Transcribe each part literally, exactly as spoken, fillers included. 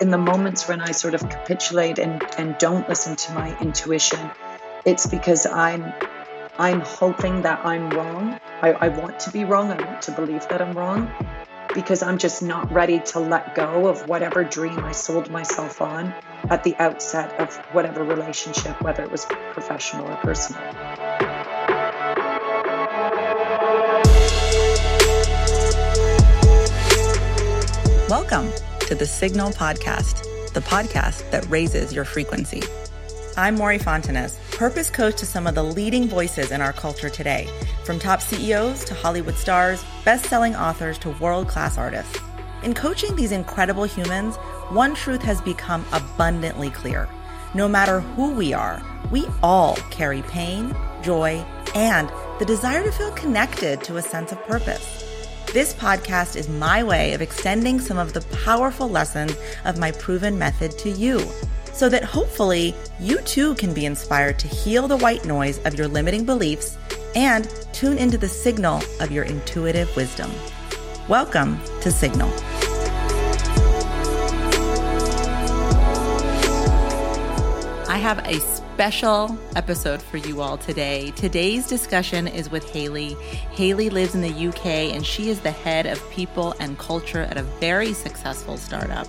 in the moments when I sort of capitulate and, and don't listen to my intuition, it's because I'm I'm hoping that I'm wrong. I, I want to be wrong. I want to believe that I'm wrong because I'm just not ready to let go of whatever dream I sold myself on at the outset of whatever relationship, whether it was professional or personal. Welcome to the Signal Podcast, the podcast that raises your frequency. I'm Mory Fontanez, purpose coach to some of the leading voices in our culture today, from top C E Os to Hollywood stars, best-selling authors to world-class artists. In coaching these incredible humans, one truth has become abundantly clear. No matter who we are, we all carry pain, joy, and the desire to feel connected to a sense of purpose. This podcast is my way of extending some of the powerful lessons of my proven method to you, so that hopefully you too can be inspired to heal the white noise of your limiting beliefs and tune into the signal of your intuitive wisdom. Welcome to Signal. I have a special episode for you all today. Today's discussion is with Haley. Haley lives in the U K and she is the head of people and culture at a very successful startup.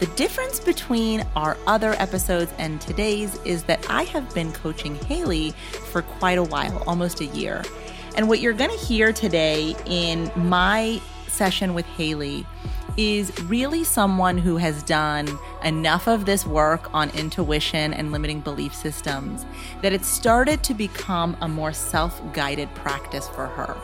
The difference between our other episodes and today's is that I have been coaching Haley for quite a while, almost a year. And what you're going to hear today in my session with Haley is really someone who has done enough of this work on intuition and limiting belief systems that it started to become a more self-guided practice for her.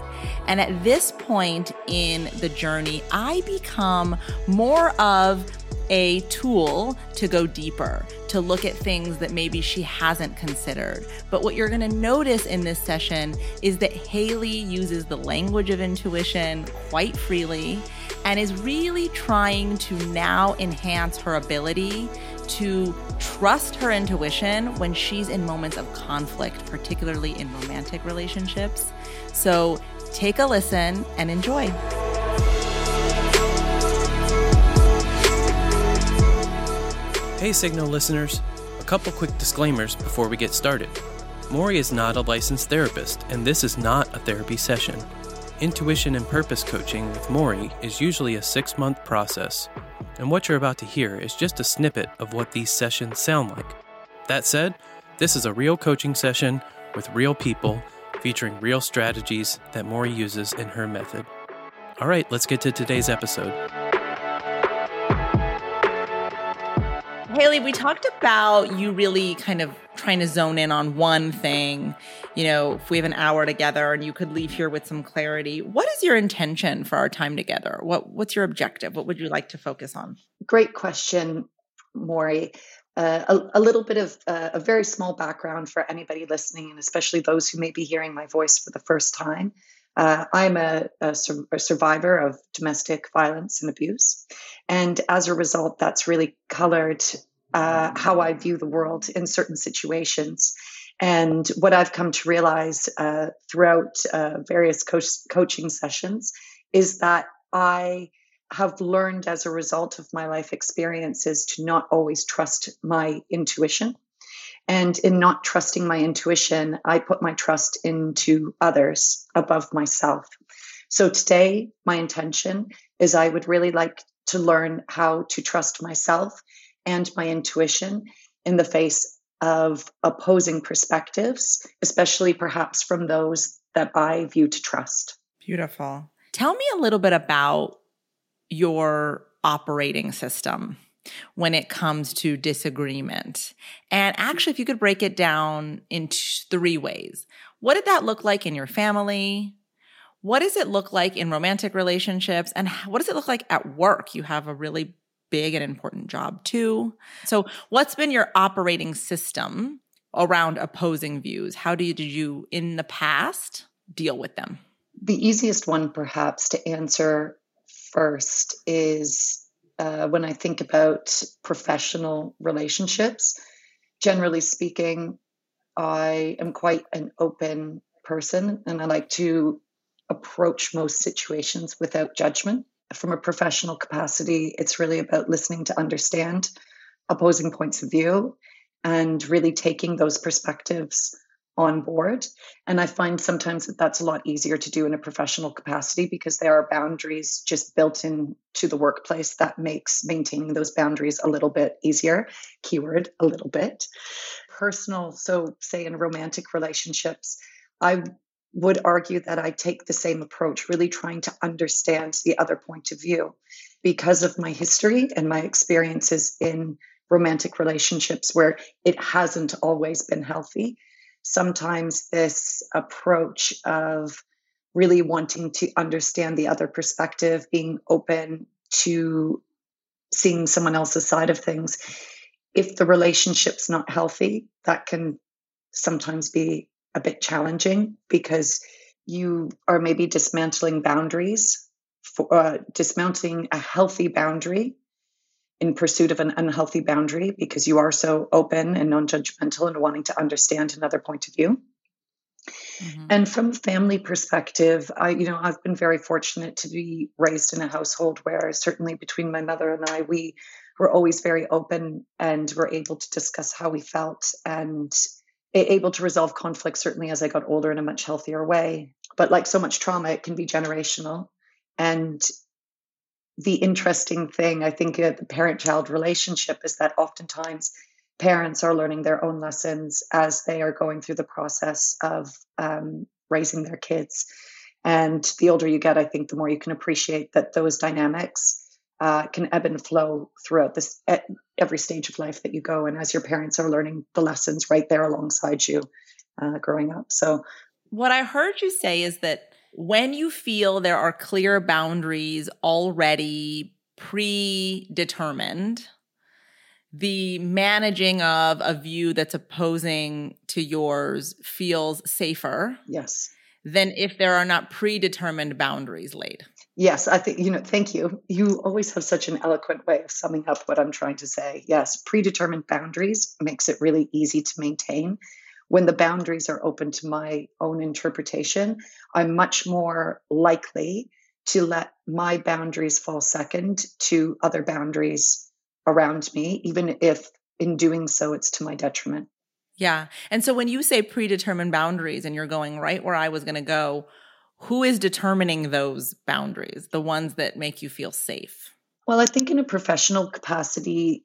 And at this point in the journey, I become more of a tool to go deeper, to look at things that maybe she hasn't considered. But what you're going to notice in this session is that Haley uses the language of intuition quite freely and is really trying to now enhance her ability to trust her intuition when she's in moments of conflict, particularly in romantic relationships. So take a listen and enjoy. Hey Signal listeners, a couple quick disclaimers before we get started. Mory is not a licensed therapist, and this is not a therapy session. Intuition and purpose coaching with Mory is usually a six-month process, and what you're about to hear is just a snippet of what these sessions sound like. That said, this is a real coaching session with real people featuring real strategies that Mory uses in her method. All right, let's get to today's episode. Haley, we talked about you really kind of trying to zone in on one thing. You know, if we have an hour together and you could leave here with some clarity, what is your intention for our time together? What What's your objective? What would you like to focus on? Great question, Mory. Uh, a, a little bit of uh, a very small background for anybody listening, and especially those who may be hearing my voice for the first time. Uh, I'm a, a, sur- a survivor of domestic violence and abuse. And as a result, that's really colored uh, how I view the world in certain situations. And what I've come to realize uh, throughout uh, various co- coaching sessions is that I have learned as a result of my life experiences to not always trust my intuition. And in not trusting my intuition, I put my trust into others above myself. So today, my intention is I would really like to learn how to trust myself and my intuition in the face of opposing perspectives, especially perhaps from those that I view to trust. Beautiful. Tell me a little bit about your operating system when it comes to disagreement. And actually, if you could break it down in three ways, what did that look like in your family? What does it look like in romantic relationships? And what does it look like at work? You have a really big and important job too. So what's been your operating system around opposing views? How do you, did you in the past deal with them? The easiest one perhaps to answer first is Uh, when I think about professional relationships, generally speaking, I am quite an open person and I like to approach most situations without judgment. from a professional capacity, it's really about listening to understand opposing points of view and really taking those perspectives on board. And I find sometimes that that's a lot easier to do in a professional capacity because there are boundaries just built into the workplace that makes maintaining those boundaries a little bit easier. Keyword, a little bit. Personal, so say in romantic relationships, I would argue that I take the same approach, really trying to understand the other point of view. Because of my history and my experiences in romantic relationships where it hasn't always been healthy, sometimes this approach of really wanting to understand the other perspective, being open to seeing someone else's side of things, if the relationship's not healthy, that can sometimes be a bit challenging because you are maybe dismantling boundaries, for, uh, dismantling a healthy boundary in pursuit of an unhealthy boundary because you are so open and non-judgmental and wanting to understand another point of view. Mm-hmm. And from a family perspective, I, you know, I've been very fortunate to be raised in a household where certainly between my mother and I, we were always very open and were able to discuss how we felt and able to resolve conflict, certainly as I got older in a much healthier way. But like so much trauma, it can be generational. And the interesting thing, I think, at the parent-child relationship is that oftentimes parents are learning their own lessons as they are going through the process of um, raising their kids. And the older you get, I think, the more you can appreciate that those dynamics uh, can ebb and flow throughout this at every stage of life that you go. And as your parents are learning the lessons right there alongside you uh, growing up. So what I heard you say is that when you feel there are clear boundaries already predetermined, the managing of a view that's opposing to yours feels safer. Yes. Than if there are not predetermined boundaries laid. Yes, I think, you know, thank you. You always have such an eloquent way of summing up what I'm trying to say. Yes, predetermined boundaries makes it really easy to maintain. When the boundaries are open to my own interpretation, I'm much more likely to let my boundaries fall second to other boundaries around me, even if in doing so, it's to my detriment. Yeah. And so when you say predetermined boundaries and you're going right where I was going to go, who is determining those boundaries, the ones that make you feel safe? Well, I think in a professional capacity,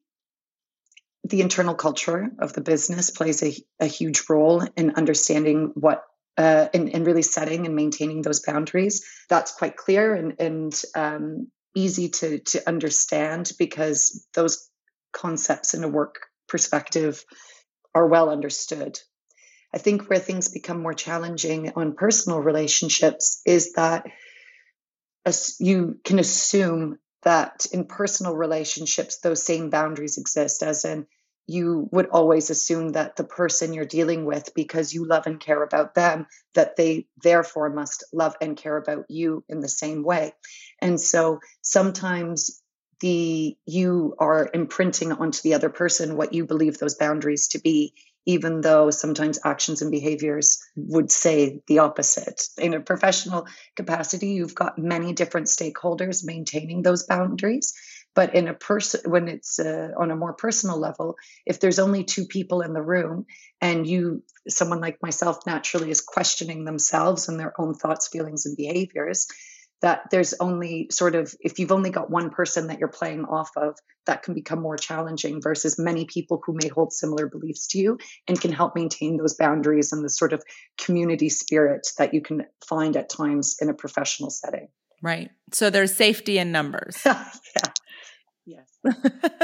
the internal culture of the business plays a, a huge role in understanding what, uh, and, and really setting and maintaining those boundaries. That's quite clear and, and um, easy to, to understand because those concepts in a work perspective are well understood. I think where things become more challenging on personal relationships is that as you can assume that in personal relationships, those same boundaries exist, as in you would always assume that the person you're dealing with, because you love and care about them, that they therefore must love and care about you in the same way. And so sometimes the you are imprinting onto the other person what you believe those boundaries to be, even though sometimes actions and behaviors would say the opposite. In a professional capacity, you've got many different stakeholders maintaining those boundaries. But in a person, when it's uh, on a more personal level, if there's only two people in the room and you, someone like myself, naturally is questioning themselves and their own thoughts, feelings, and behaviors, that there's only sort of, if you've only got one person that you're playing off of, that can become more challenging versus many people who may hold similar beliefs to you and can help maintain those boundaries and the sort of community spirit that you can find at times in a professional setting. Right. So there's safety in numbers. Yeah. Yes.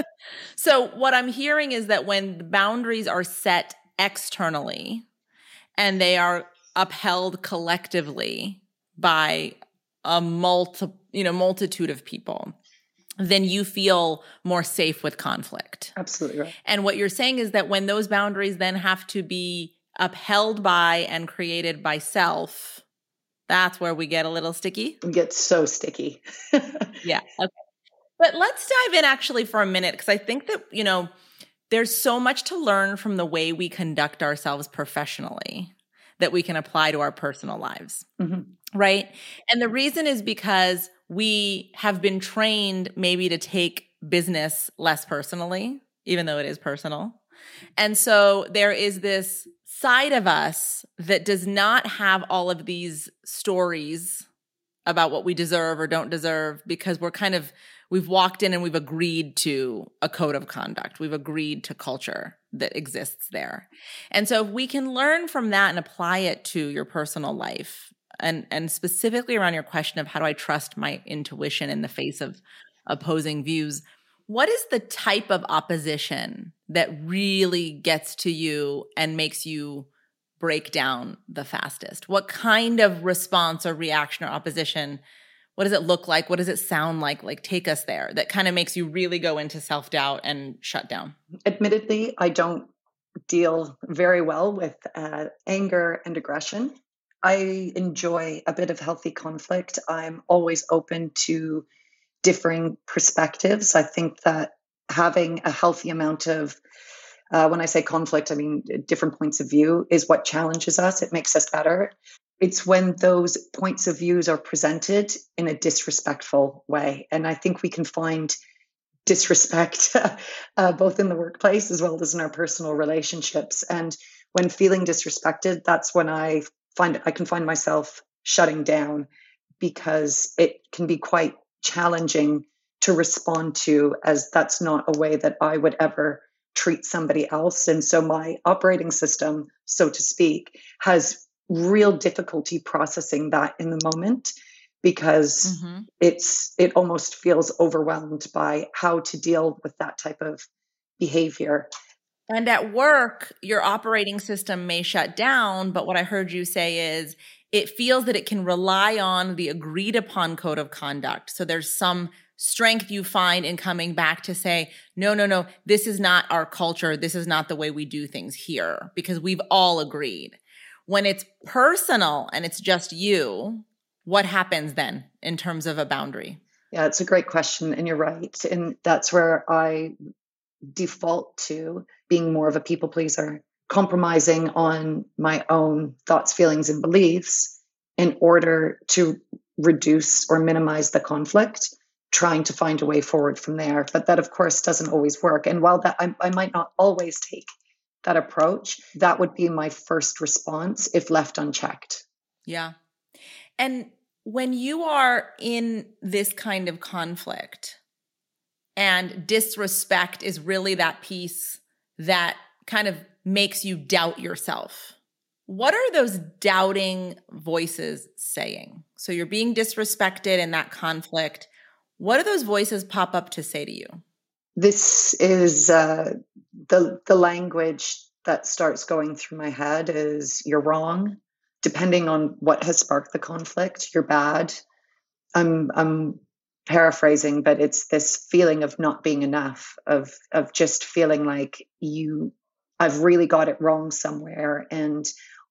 So what I'm hearing is that when the boundaries are set externally and they are upheld collectively by a multi, you know, multitude of people, then you feel more safe with conflict. Absolutely right. And what you're saying is that when those boundaries then have to be upheld by and created by self, that's where we get a little sticky. We get so sticky. Yeah. Okay. But let's dive in actually for a minute, because I think that, you know, there's so much to learn from the way we conduct ourselves professionally that we can apply to our personal lives. Mm-hmm. Right? And the reason is because we have been trained maybe to take business less personally, even though it is personal. And so there is this side of us that does not have all of these stories about what we deserve or don't deserve, because we're kind of, we've walked in and we've agreed to a code of conduct. We've agreed to culture that exists there. And so if we can learn from that and apply it to your personal life, and and specifically around your question of how do I trust my intuition in the face of opposing views, what is the type of opposition that really gets to you and makes you break down the fastest? What kind of response or reaction or opposition, what does it look like? What does it sound like? Like, take us there. That kind of makes you really go into self-doubt and shut down. Admittedly, I don't deal very well with uh, anger and aggression. I enjoy a bit of healthy conflict. I'm always open to differing perspectives. I think that having a healthy amount of, uh, when I say conflict, I mean different points of view, is what challenges us. It makes us better. It's when those points of views are presented in a disrespectful way. And I think we can find disrespect uh, both in the workplace as well as in our personal relationships. And when feeling disrespected, that's when I find I can find myself shutting down, because it can be quite challenging to respond to, as that's not a way that I would ever treat somebody else. And so my operating system, so to speak, has real difficulty processing that in the moment, because mm-hmm. it's it almost feels overwhelmed by how to deal with that type of behavior. And at work, your operating system may shut down, but what I heard you say is it feels that it can rely on the agreed upon code of conduct. So there's some strength you find in coming back to say, no, no, no, this is not our culture. This is not the way we do things here, because we've all agreed. When it's personal and it's just you, what happens then in terms of a boundary? Yeah, it's a great question. And you're right. And that's where I default to being more of a people pleaser, compromising on my own thoughts, feelings, and beliefs in order to reduce or minimize the conflict, trying to find a way forward from there. But that, of course, doesn't always work. And while that I, I might not always take that approach, that would be my first response if left unchecked. Yeah. And when you are in this kind of conflict, and disrespect is really that piece that kind of makes you doubt yourself. What are those doubting voices saying? So you're being disrespected in that conflict. What do those voices pop up to say to you? This is uh, the the language that starts going through my head is, you're wrong. Depending on what has sparked the conflict, you're bad. I'm I'm paraphrasing, but it's this feeling of not being enough, of of just feeling like you, I've really got it wrong somewhere, and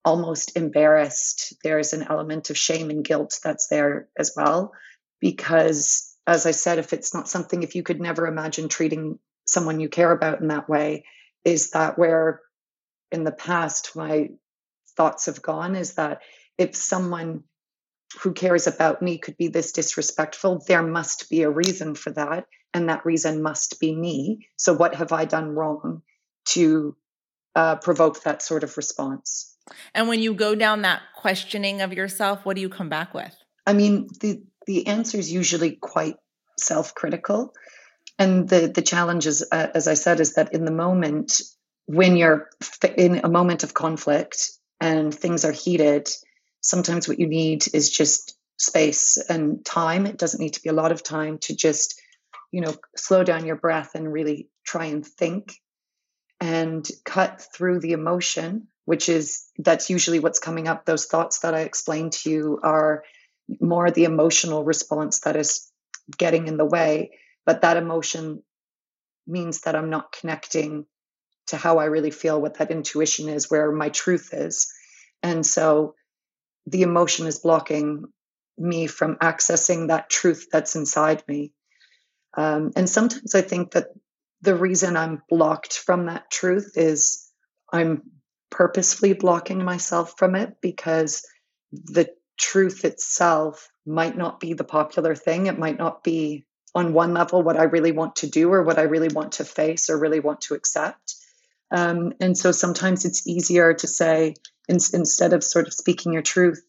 almost embarrassed. There's an element of shame and guilt that's there as well, because, as I said, if it's not something, if you could never imagine treating someone you care about in that way, is that where in the past my thoughts have gone, is that if someone who cares about me could be this disrespectful, there must be a reason for that. And that reason must be me. So what have I done wrong to uh, provoke that sort of response? And when you go down that questioning of yourself, what do you come back with? I mean, the, the answer is usually quite self-critical. And the, the challenge is, uh, as I said, is that in the moment, when you're in a moment of conflict and things are heated, sometimes what you need is just space and time. It doesn't need to be a lot of time to just, you know, slow down your breath and really try and think and cut through the emotion, which is, that's usually what's coming up. Those thoughts that I explained to you are more the emotional response that is getting in the way. But that emotion means that I'm not connecting to how I really feel, what that intuition is, where my truth is. And so the emotion is blocking me from accessing that truth that's inside me. Um, and sometimes I think that the reason I'm blocked from that truth is I'm purposefully blocking myself from it, because the truth itself might not be the popular thing. It might not be, on one level, what I really want to do or what I really want to face or really want to accept. Um, and so sometimes it's easier to say, in, instead of sort of speaking your truth,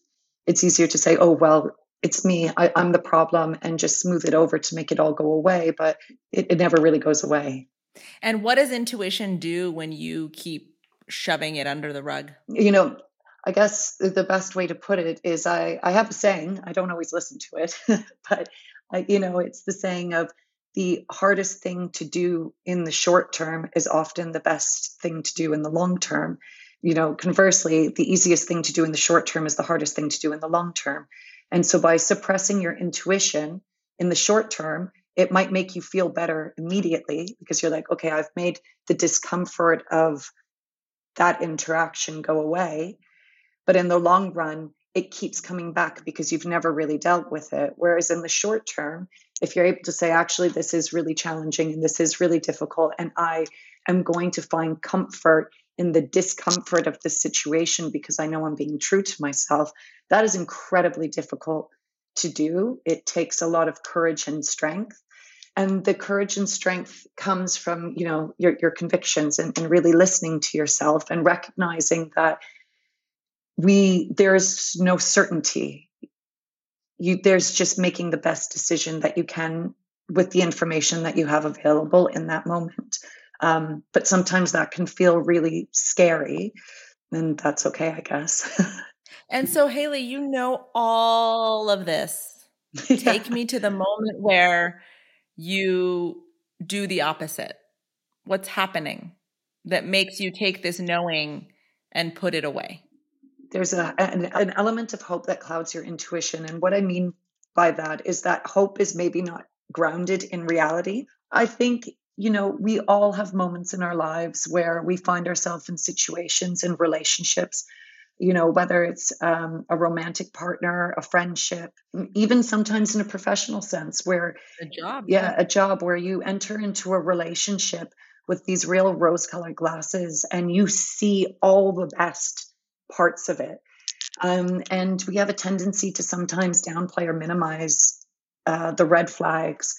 it's easier to say, oh, well, it's me, I, I'm the problem, and just smooth it over to make it all go away. But it, it never really goes away. And what does intuition do when you keep shoving it under the rug? You know, I guess the best way to put it is I, I have a saying, I don't always listen to it, but I, you know, it's the saying of the hardest thing to do in the short term is often the best thing to do in the long term. You know, conversely, the easiest thing to do in the short term is the hardest thing to do in the long term. And so by suppressing your intuition in the short term, it might make you feel better immediately because you're like, okay, I've made the discomfort of that interaction go away. But in the long run, it keeps coming back because you've never really dealt with it. Whereas in the short term, if you're able to say, actually, this is really challenging and this is really difficult, and I am going to find comfort in the discomfort of this situation because I know I'm being true to myself, that is incredibly difficult to do. It takes a lot of courage and strength. And the courage and strength comes from, you know, your, your convictions and, and really listening to yourself and recognizing that We there's no certainty. You there's just making the best decision that you can with the information that you have available in that moment. Um, but sometimes that can feel really scary, and that's okay, I guess. And so, Haley, you know all of this. Yeah. Take me to the moment where you do the opposite. What's happening that makes you take this knowing and put it away? There's a, an, an element of hope that clouds your intuition. And what I mean by that is that hope is maybe not grounded in reality. I think, you know, we all have moments in our lives where we find ourselves in situations and relationships, you know, whether it's um, a romantic partner, a friendship, even sometimes in a professional sense where a job, yeah, yeah. a job where you enter into a relationship with these real rose-colored glasses and you see all the best parts of it. Um, and we have a tendency to sometimes downplay or minimize uh, the red flags.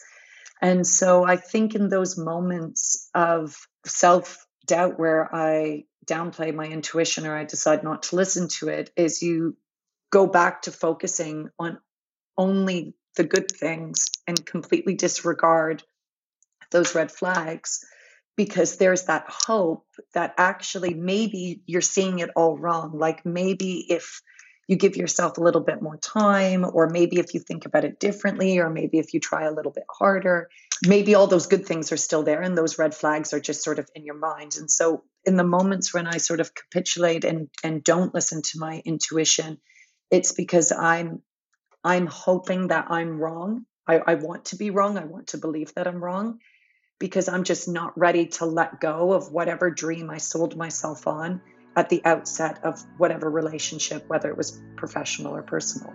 And so I think in those moments of self-doubt where I downplay my intuition or I decide not to listen to it, is you go back to focusing on only the good things and completely disregard those red flags. Because there's that hope that actually maybe you're seeing it all wrong. Like maybe if you give yourself a little bit more time, or maybe if you think about it differently, or maybe if you try a little bit harder, maybe all those good things are still there and those red flags are just sort of in your mind. And so in the moments when I sort of capitulate and, and don't listen to my intuition, it's because I'm I'm hoping that I'm wrong. I, I want to be wrong. I want to believe that I'm wrong, because I'm just not ready to let go of whatever dream I sold myself on at the outset of whatever relationship, whether it was professional or personal.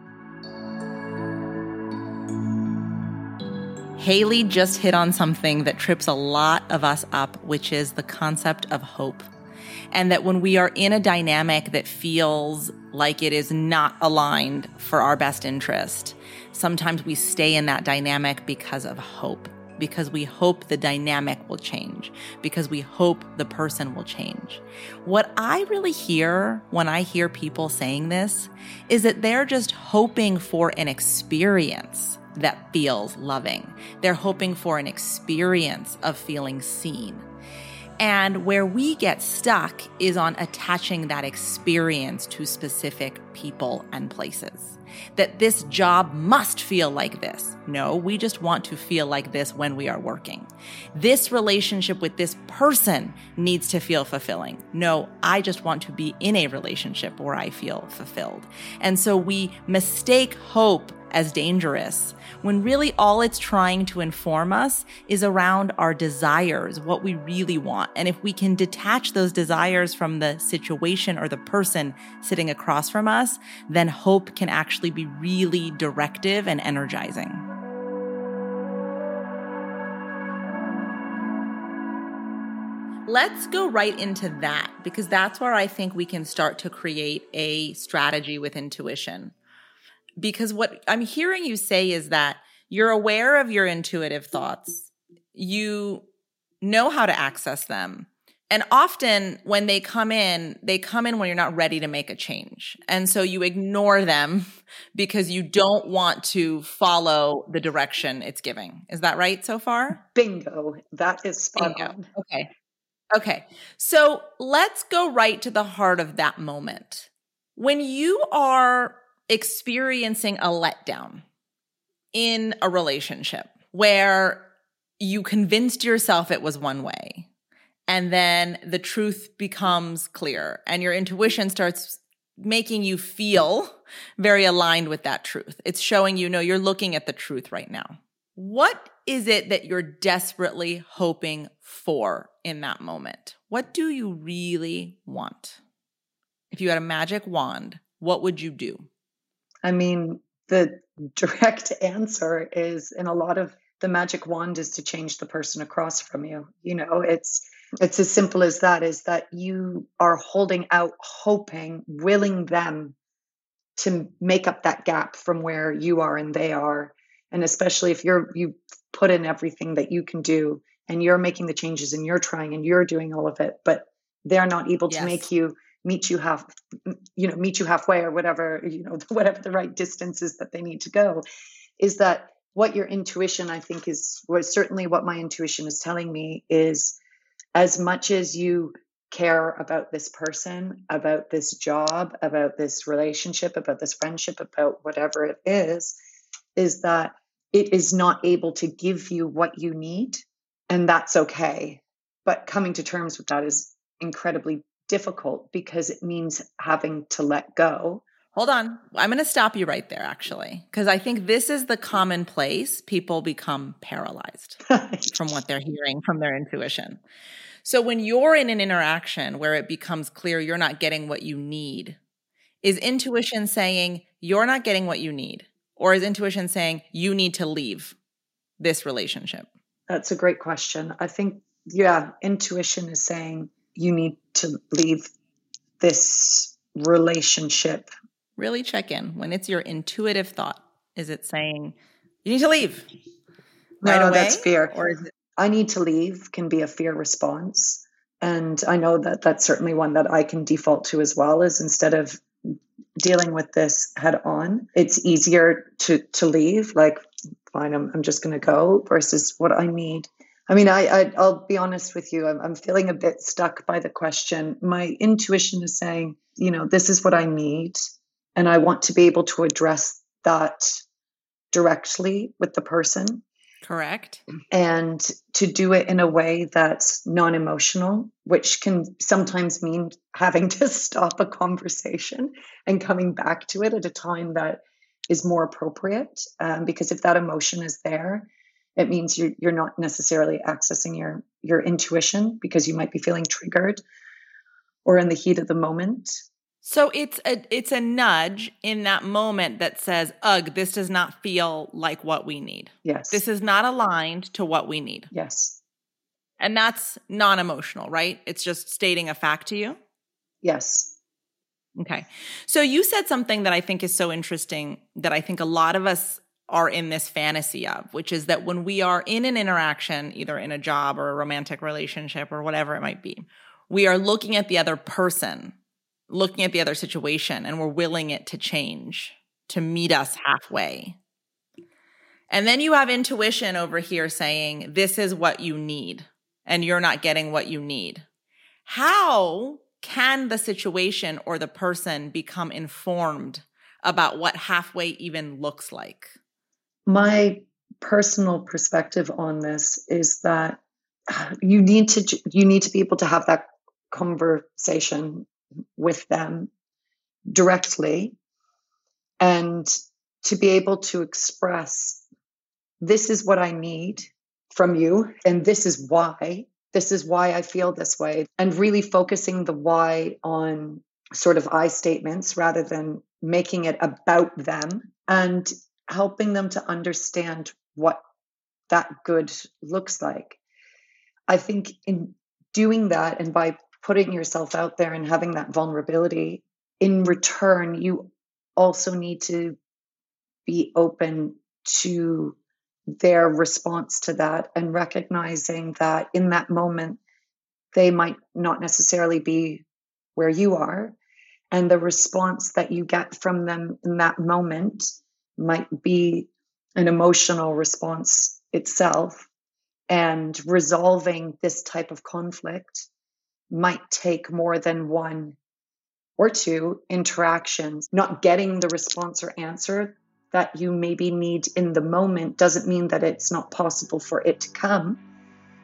Haley just hit on something that trips a lot of us up, which is the concept of hope. And that when we are in a dynamic that feels like it is not aligned for our best interest, sometimes we stay in that dynamic because of hope. Because we hope the dynamic will change, because we hope the person will change. What I really hear when I hear people saying this is that they're just hoping for an experience that feels loving. They're hoping for an experience of feeling seen. And where we get stuck is on attaching that experience to specific people and places. That this job must feel like this. No, we just want to feel like this when we are working. This relationship with this person needs to feel fulfilling. No, I just want to be in a relationship where I feel fulfilled. And so we mistake hope as dangerous when really all it's trying to inform us is around our desires, what we really want. And if we can detach those desires from the situation or the person sitting across from us, then hope can actually be really directive and energizing. Let's go right into that, because that's where I think we can start to create a strategy with intuition. because what I'm hearing you say is that you're aware of your intuitive thoughts. You know how to access them. And often when they come in, they come in when you're not ready to make a change. And so you ignore them because you don't want to follow the direction it's giving. Is that right so far? Bingo. That is spot Bingo. on. Okay. Okay. So let's go right to the heart of that moment. When you are experiencing a letdown in a relationship where you convinced yourself it was one way, and then the truth becomes clear and your intuition starts making you feel very aligned with that truth. It's showing you, no, you're looking at the truth right now. What is it that you're desperately hoping for in that moment? What do you really want? If you had a magic wand, what would you do? I mean, the direct answer is, in a lot of the magic wand is to change the person across from you. You know, it's It's as simple as that, is that you are holding out, hoping, willing them to make up that gap from where you are and they are. And especially if you're, you put in everything that you can do and you're making the changes and you're trying and you're doing all of it, but they're not able to yes. make you meet you half, you know, meet you halfway or whatever, you know, whatever the right distance is that they need to go, is that what your intuition, I think, is, well, certainly what my intuition is telling me is, as much as you care about this person, about this job, about this relationship, about this friendship, about whatever it is, is that it is not able to give you what you need. And that's okay. But coming to terms with that is incredibly difficult because it means having to let go. Hold on. I'm going to stop you right there, actually, because I think this is the common place people become paralyzed from what they're hearing from their intuition. So when you're in an interaction where it becomes clear you're not getting what you need, is intuition saying you're not getting what you need? Or is intuition saying you need to leave this relationship? That's a great question. I think, yeah, intuition is saying you need to leave this relationship. Really check in. When it's your intuitive thought, is it saying, you need to leave? No, right away, that's fear. Or is it- I need to leave can be a fear response. And I know that that's certainly one that I can default to as well, is instead of dealing with this head on, it's easier to, to leave. Like, fine, I'm, I'm just going to go versus what I need. I mean, I, I, I'll be honest with you. I'm, I'm feeling a bit stuck by the question. My intuition is saying, you know, this is what I need. And I want to be able to address that directly with the person. Correct. And to do it in a way that's non-emotional, which can sometimes mean having to stop a conversation and coming back to it at a time that is more appropriate. Um, because if that emotion is there, it means you're, you're not necessarily accessing your, your intuition because you might be feeling triggered or in the heat of the moment. So it's a it's a nudge in that moment that says, ugh, this does not feel like what we need. Yes. This is not aligned to what we need. Yes. And that's non-emotional, right? It's just stating a fact to you? Yes. Okay. So you said something that I think is so interesting that I think a lot of us are in this fantasy of, which is that when we are in an interaction, either in a job or a romantic relationship or whatever it might be, we are looking at the other person, looking at the other situation, and we're willing it to change, to meet us halfway. And then you have intuition over here saying, this is what you need, and you're not getting what you need. How can the situation or the person become informed about what halfway even looks like? My personal perspective on this is that you need to, you need to be able to have that conversation with them directly and to be able to express, this is what I need from you. And this is why, this is why I feel this way. And really focusing the why on sort of I statements rather than making it about them and helping them to understand what that good looks like. I think in doing that and by putting yourself out there and having that vulnerability, in return, you also need to be open to their response to that and recognizing that in that moment, they might not necessarily be where you are. And the response that you get from them in that moment might be an emotional response itself. And resolving this type of conflict might take more than one or two interactions. Not getting the response or answer that you maybe need in the moment doesn't mean that it's not possible for it to come,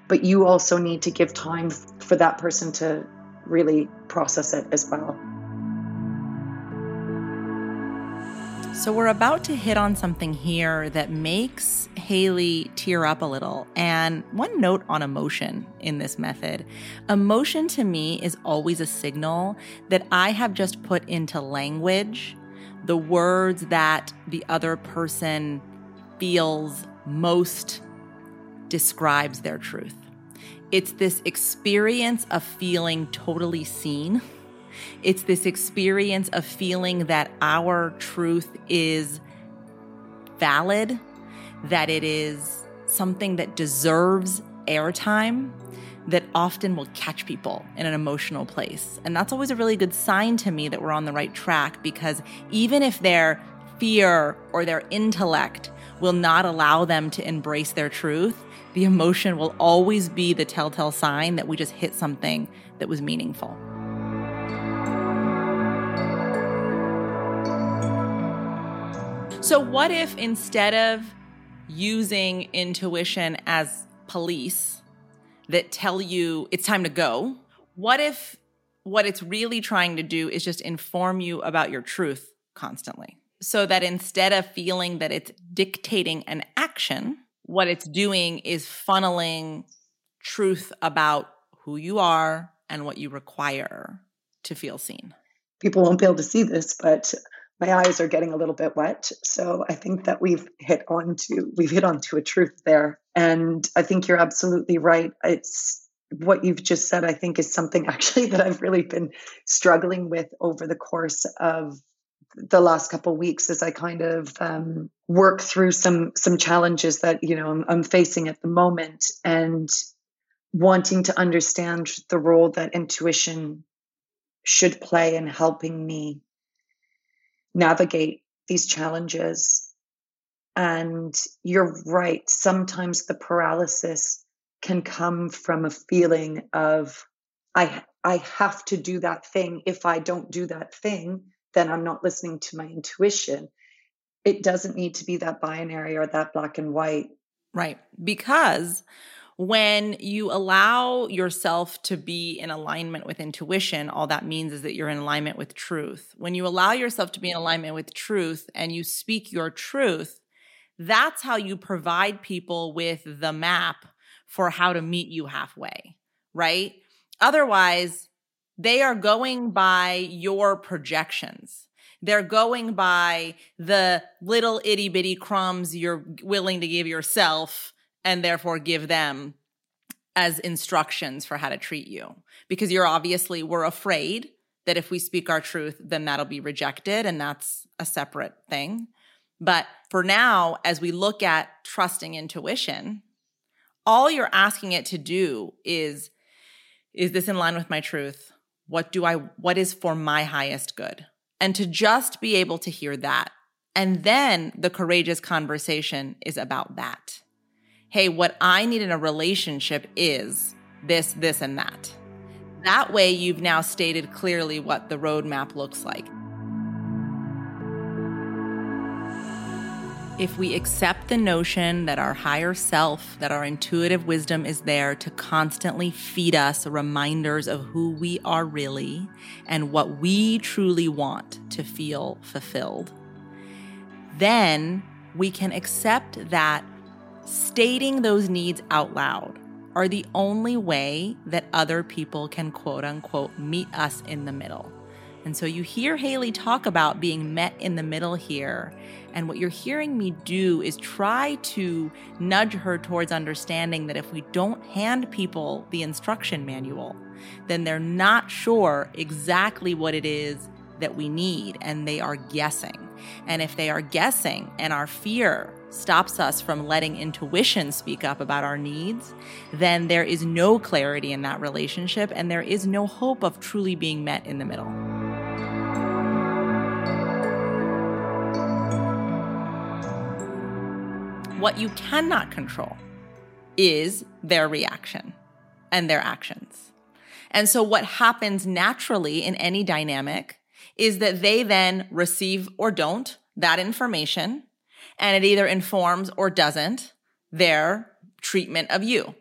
but you also need to give time for that person to really process it as well. So we're about to hit on something here that makes Haley tear up a little. And one note on emotion in this method. Emotion to me is always a signal that I have just put into language the words that the other person feels most describes their truth. It's this experience of feeling totally seen. It's this experience of feeling that our truth is valid, that it is something that deserves airtime, that often will catch people in an emotional place. And that's always a really good sign to me that we're on the right track, because even if their fear or their intellect will not allow them to embrace their truth, the emotion will always be the telltale sign that we just hit something that was meaningful. So what if instead of using intuition as police that tell you it's time to go, what if what it's really trying to do is just inform you about your truth constantly? So that instead of feeling that it's dictating an action, what it's doing is funneling truth about who you are and what you require to feel seen. People won't be able to see this, but my eyes are getting a little bit wet, so I think that we've hit on to we've hit on to a truth there, and I think you're absolutely right. It's what you've just said. I think is something actually that I've really been struggling with over the course of the last couple of weeks as I kind of um, work through some some challenges that you know I'm, I'm facing at the moment, and wanting to understand the role that intuition should play in helping me navigate these challenges. And you're right, sometimes the paralysis can come from a feeling of I I have to do that thing. If I don't do that thing, then I'm not listening to my intuition. It doesn't need to be that binary or that black and white. Right. Because when you allow yourself to be in alignment with intuition, all that means is that you're in alignment with truth. When you allow yourself to be in alignment with truth and you speak your truth, that's how you provide people with the map for how to meet you halfway, right? Otherwise, they are going by your projections. They're going by the little itty bitty crumbs you're willing to give yourself and therefore give them as instructions for how to treat you. Because you're obviously, we're afraid that if we speak our truth, then that'll be rejected, and that's a separate thing. But for now, as we look at trusting intuition, all you're asking it to do is, is this in line with my truth? What do I, what is for my highest good? And to just be able to hear that. And then the courageous conversation is about that. Hey, what I need in a relationship is this, this, and that. That way you've now stated clearly what the roadmap looks like. If we accept the notion that our higher self, that our intuitive wisdom is there to constantly feed us reminders of who we are really and what we truly want to feel fulfilled, then we can accept that stating those needs out loud are the only way that other people can quote unquote meet us in the middle. And so you hear Haley talk about being met in the middle here. And what you're hearing me do is try to nudge her towards understanding that if we don't hand people the instruction manual, then they're not sure exactly what it is that we need, and they are guessing. And if they are guessing and our fear stops us from letting intuition speak up about our needs, then there is no clarity in that relationship and there is no hope of truly being met in the middle. What you cannot control is their reaction and their actions. And so what happens naturally in any dynamic is that they then receive or don't that information, and it either informs or doesn't their treatment of you.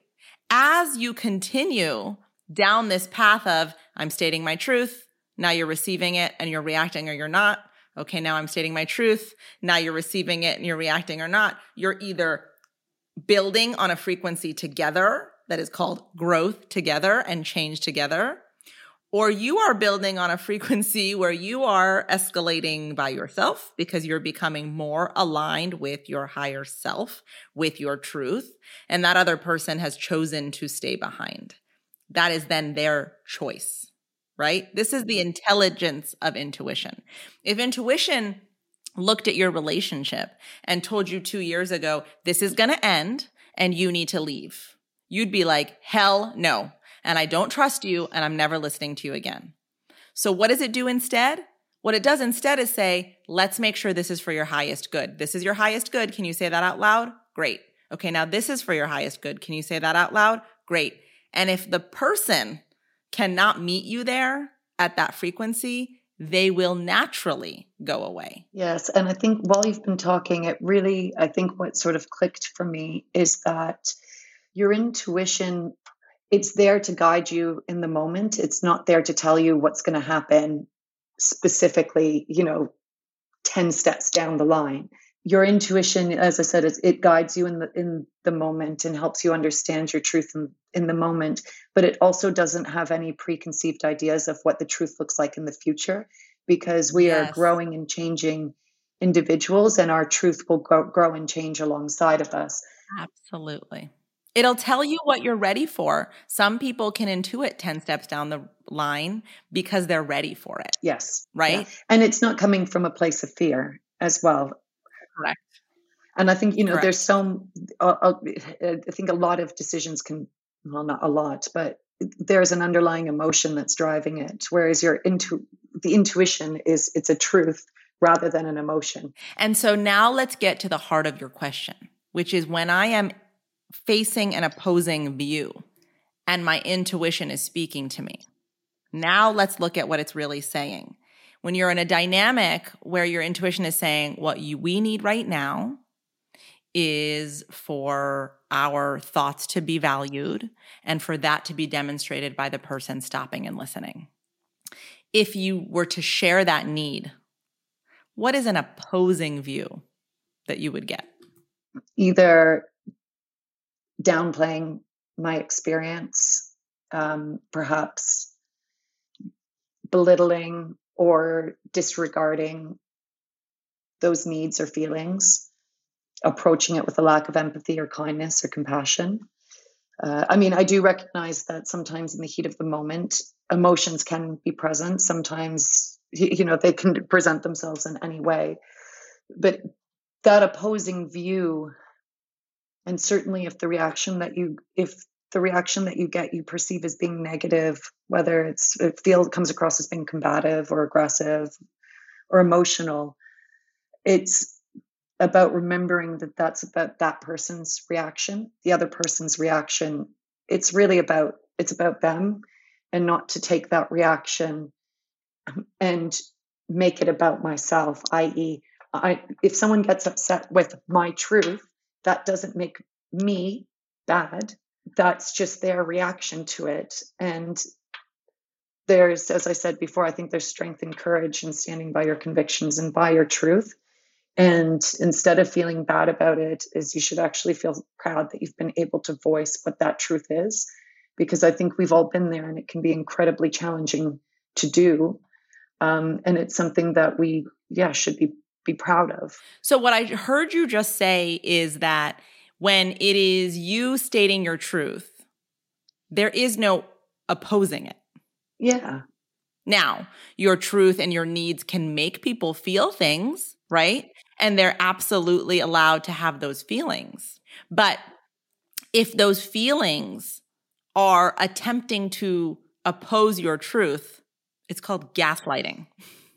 As you continue down this path of, I'm stating my truth, now you're receiving it and you're reacting or you're not. Okay, now I'm stating my truth, now you're receiving it and you're reacting or not. You're either building on a frequency together that is called growth together and change together, or you are building on a frequency where you are escalating by yourself because you're becoming more aligned with your higher self, with your truth, and that other person has chosen to stay behind. That is then their choice, right? This is the intelligence of intuition. If intuition looked at your relationship and told you two years ago, this is going to end and you need to leave, you'd be like, hell no. And I don't trust you and I'm never listening to you again. So what does it do instead? What it does instead is say, let's make sure this is for your highest good. This is your highest good. Can you say that out loud? Great. Okay, now this is for your highest good. Can you say that out loud? Great. And if the person cannot meet you there at that frequency, they will naturally go away. Yes. And I think while you've been talking, it really, I think what sort of clicked for me is that your intuition, it's there to guide you in the moment. It's not there to tell you what's going to happen specifically, you know, ten steps down the line. Your intuition, as I said, is, it guides you in the in the moment and helps you understand your truth in, in the moment, but it also doesn't have any preconceived ideas of what the truth looks like in the future, because we yes. are growing and changing individuals, and our truth will grow, grow and change alongside of us. Absolutely. It'll tell you what you're ready for. Some people can intuit ten steps down the line because they're ready for it. Yes. Right? Yeah. And it's not coming from a place of fear as well. Correct. And I think, you know, Correct. there's so, uh, I think a lot of decisions can, well, not a lot, but there's an underlying emotion that's driving it. Whereas your intu- the intuition is, it's a truth rather than an emotion. And so now let's get to the heart of your question, which is, when I am facing an opposing view and my intuition is speaking to me, now let's look at what it's really saying. When you're in a dynamic where your intuition is saying what you, we need right now is for our thoughts to be valued and for that to be demonstrated by the person stopping and listening. If you were to share that need, what is an opposing view that you would get? Either downplaying my experience, um, perhaps belittling or disregarding those needs or feelings, approaching it with a lack of empathy or kindness or compassion. Uh, I mean, I do recognize that sometimes in the heat of the moment, emotions can be present. Sometimes, you know, they can present themselves in any way. But that opposing view, and certainly if the reaction that you, if the reaction that you get, you perceive as being negative, whether it's it feels comes across as being combative or aggressive or emotional, it's about remembering that that's about that person's reaction, the other person's reaction. It's really about it's about them, and not to take that reaction and make it about myself. that is, I if someone gets upset with my truth, that doesn't make me bad. That's just their reaction to it. And there's, as I said before, I think there's strength and courage in standing by your convictions and by your truth. And instead of feeling bad about it, is you should actually feel proud that you've been able to voice what that truth is, because I think we've all been there and it can be incredibly challenging to do. Um, and it's something that we, yeah, should be, be proud of. So what I heard you just say is that when it is you stating your truth, there is no opposing it. Yeah. Now, your truth and your needs can make people feel things right? And they're absolutely allowed to have those feelings. But if those feelings are attempting to oppose your truth, it's called gaslighting.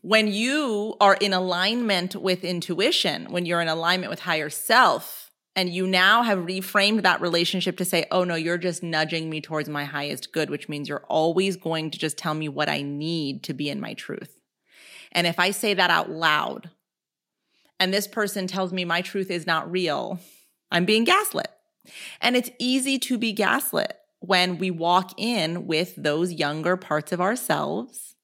When you are in alignment with intuition, when you're in alignment with higher self, and you now have reframed that relationship to say, oh no, you're just nudging me towards my highest good, which means you're always going to just tell me what I need to be in my truth. And if I say that out loud, and this person tells me my truth is not real, I'm being gaslit. And it's easy to be gaslit when we walk in with those younger parts of ourselves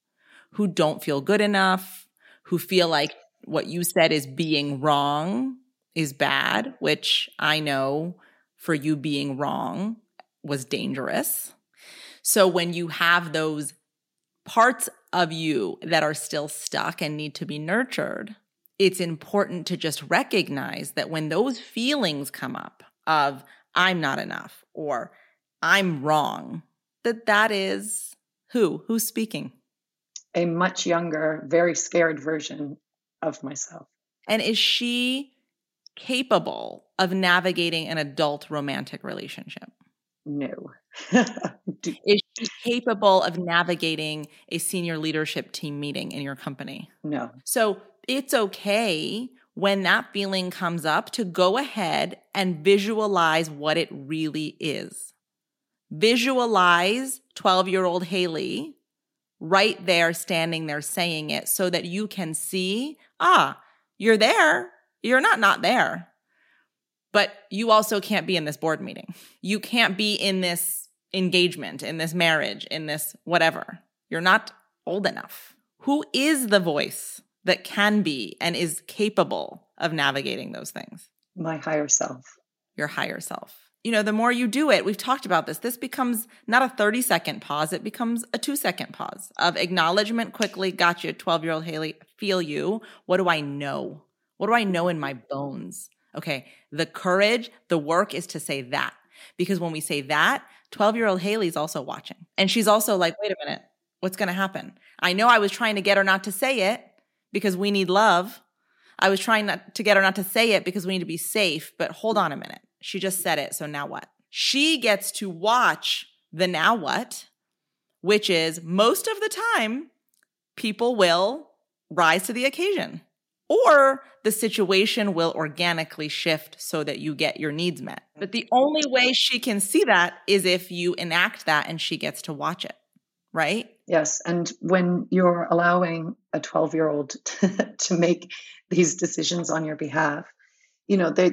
who don't feel good enough, who feel like what you said is being wrong is bad, which I know for you being wrong was dangerous. So when you have those parts of you that are still stuck and need to be nurtured, it's important to just recognize that when those feelings come up of I'm not enough or I'm wrong, that that is who? Who's speaking? A much younger, very scared version of myself. And is she capable of navigating an adult romantic relationship? No. Is she capable of navigating a senior leadership team meeting in your company? No. So it's okay when that feeling comes up to go ahead and visualize what it really is. Visualize twelve-year-old Haley right there, standing there, saying it so that you can see, ah, you're there. You're not not there. But you also can't be in this board meeting. You can't be in this engagement, in this marriage, in this whatever. You're not old enough. Who is the voice that can be and is capable of navigating those things? My higher self. Your higher self. You know, the more you do it, we've talked about this, this becomes not a thirty-second pause, it becomes a two-second pause of acknowledgement quickly, gotcha, twelve-year-old Haley, feel you. What do I know? What do I know in my bones? Okay, the courage, the work is to say that. Because when we say that, twelve-year-old Haley's also watching. And she's also like, wait a minute, what's going to happen? I know I was trying to get her not to say it because we need love. I was trying not to get her not to say it because we need to be safe, but hold on a minute. She just said it, so now what? She gets to watch the now what, which is most of the time, people will rise to the occasion or the situation will organically shift so that you get your needs met. But the only way she can see that is if you enact that and she gets to watch it, right? Yes, and when you're allowing a twelve-year-old to, to make these decisions on your behalf, you know, they...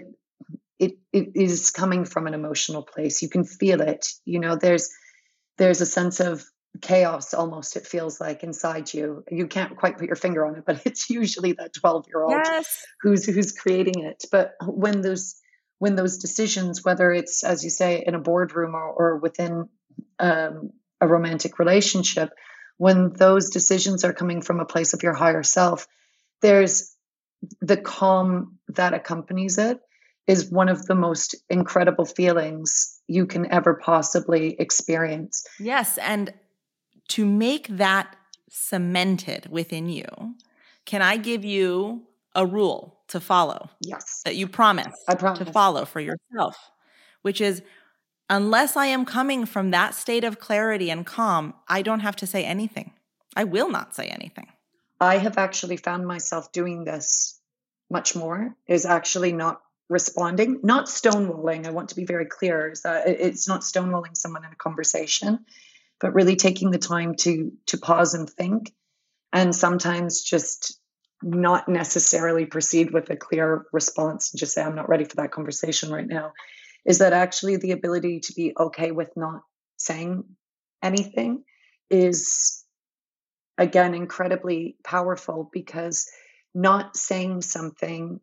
It, it is coming from an emotional place. You can feel it. You know, there's there's a sense of chaos almost, it feels like, inside you. You can't quite put your finger on it, but it's usually that twelve-year-old yes. who's who's creating it. But when those when those decisions, whether it's, as you say, in a boardroom or, or within um, a romantic relationship, when those decisions are coming from a place of your higher self, there's the calm that accompanies it. Is one of the most incredible feelings you can ever possibly experience. Yes, and to make that cemented within you, can I give you a rule to follow? Yes. That you promise, I promise. To follow for yourself, which is unless I am coming from that state of clarity and calm, I don't have to say anything. I will not say anything. I have actually found myself doing this much more, is actually not responding, not stonewalling. I want to be very clear, is that it's not stonewalling someone in a conversation, but really taking the time to to pause and think, and sometimes just not necessarily proceed with a clear response and just say, I'm not ready for that conversation right now. Is that actually the ability to be okay with not saying anything is, again, incredibly powerful, because not saying something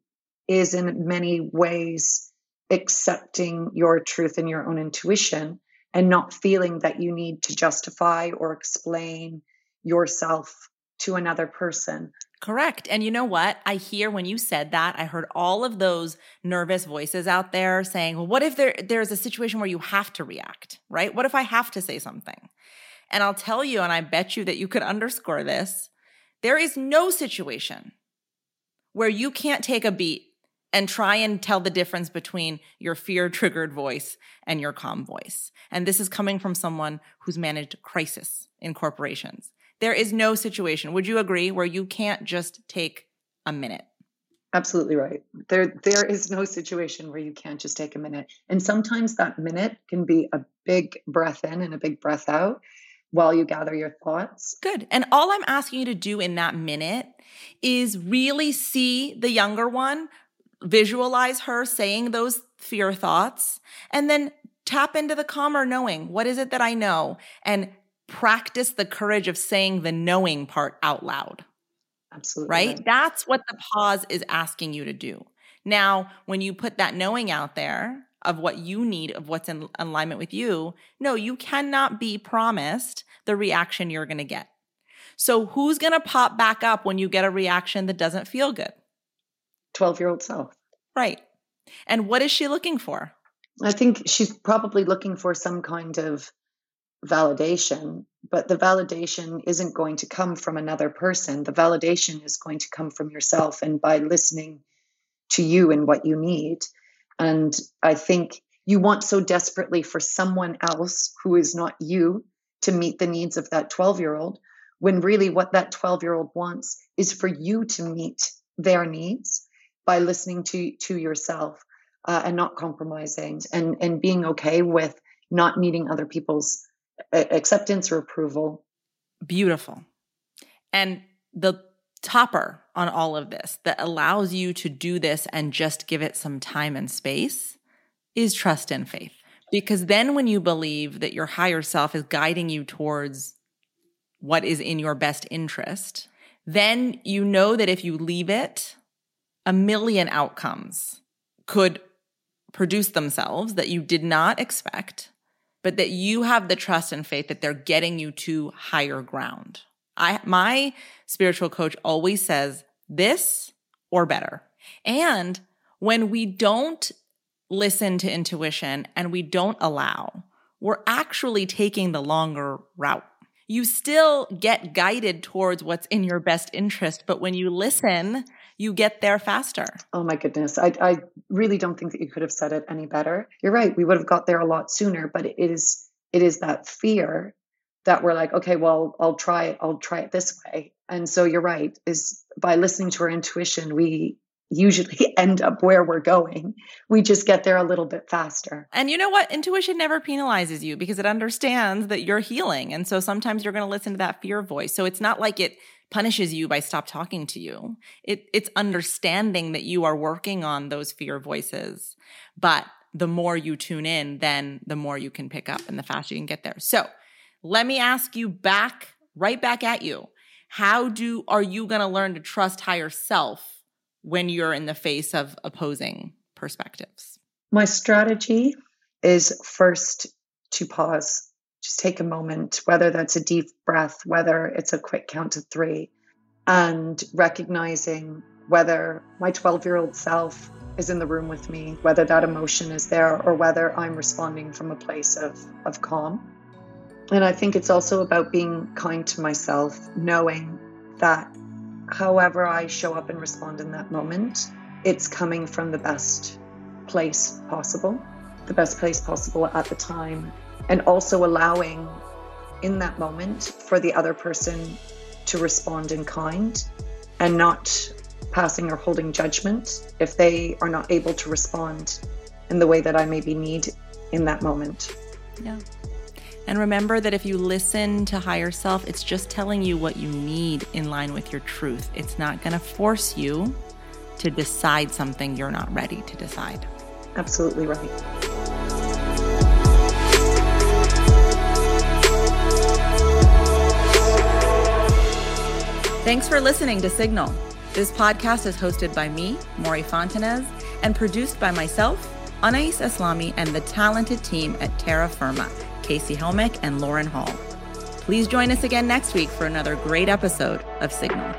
is in many ways accepting your truth and your own intuition and not feeling that you need to justify or explain yourself to another person. Correct. And you know what? I hear when you said that, I heard all of those nervous voices out there saying, well, what if there there's a situation where you have to react, right? What if I have to say something? And I'll tell you, and I bet you that you could underscore this, there is no situation where you can't take a beat and try and tell the difference between your fear-triggered voice and your calm voice. And this is coming from someone who's managed crisis in corporations. There is no situation, would you agree, where you can't just take a minute? Absolutely right. There, there is no situation where you can't just take a minute. And sometimes that minute can be a big breath in and a big breath out while you gather your thoughts. Good. And all I'm asking you to do in that minute is really see the younger one, visualize her saying those fear thoughts, and then tap into the calmer knowing. What is it that I know? And practice the courage of saying the knowing part out loud. Absolutely. Right? right? That's what the pause is asking you to do. Now, when you put that knowing out there of what you need, of what's in alignment with you, no, you cannot be promised the reaction you're going to get. So who's going to pop back up when you get a reaction that doesn't feel good? twelve-year-old self. Right. And what is she looking for? I think she's probably looking for some kind of validation, but the validation isn't going to come from another person. The validation is going to come from yourself, and by listening to you and what you need. And I think you want so desperately for someone else who is not you to meet the needs of that twelve-year-old, when really what that twelve-year-old wants is for you to meet their needs by listening to, to yourself uh, and not compromising, and, and being okay with not needing other people's acceptance or approval. Beautiful. And the topper on all of this that allows you to do this and just give it some time and space is trust and faith. Because then when you believe that your higher self is guiding you towards what is in your best interest, then you know that if you leave it, a million outcomes could produce themselves that you did not expect, but that you have the trust and faith that they're getting you to higher ground. I, my spiritual coach always says this or better. And when we don't listen to intuition and we don't allow, we're actually taking the longer route. You still get guided towards what's in your best interest, but when you listen, you get there faster. Oh my goodness. I, I really don't think that you could have said it any better. You're right. We would have got there a lot sooner, but it is, it is that fear that we're like, okay, well, I'll try it. I'll try it this way. And so you're right, is by listening to our intuition, we usually end up where we're going. We just get there a little bit faster. And you know what? Intuition never penalizes you because it understands that you're healing. And so sometimes you're going to listen to that fear voice. So it's not like it punishes you by stop talking to you. It, it's understanding that you are working on those fear voices. But the more you tune in, then the more you can pick up and the faster you can get there. So let me ask you back, right back at you. How do are you going to learn to trust higher self when you're in the face of opposing perspectives? My strategy is first to pause, just take a moment, whether that's a deep breath, whether it's a quick count to three, and recognizing whether my twelve-year-old self is in the room with me, whether that emotion is there, or whether I'm responding from a place of, of calm. And I think it's also about being kind to myself, knowing that however I show up and respond in that moment, it's coming from the best place possible, the best place possible at the time, and also allowing in that moment for the other person to respond in kind and not passing or holding judgment if they are not able to respond in the way that I maybe need in that moment. Yeah. And remember that if you listen to higher self, it's just telling you what you need in line with your truth. It's not going to force you to decide something you're not ready to decide. Absolutely right. Thanks for listening to Signal. This podcast is hosted by me, Mory Fontanez, and produced by myself, Anais Eslami, and the talented team at Terra Firma, Casey Helmick and Lauren Hall. Please join us again next week for another great episode of Signal.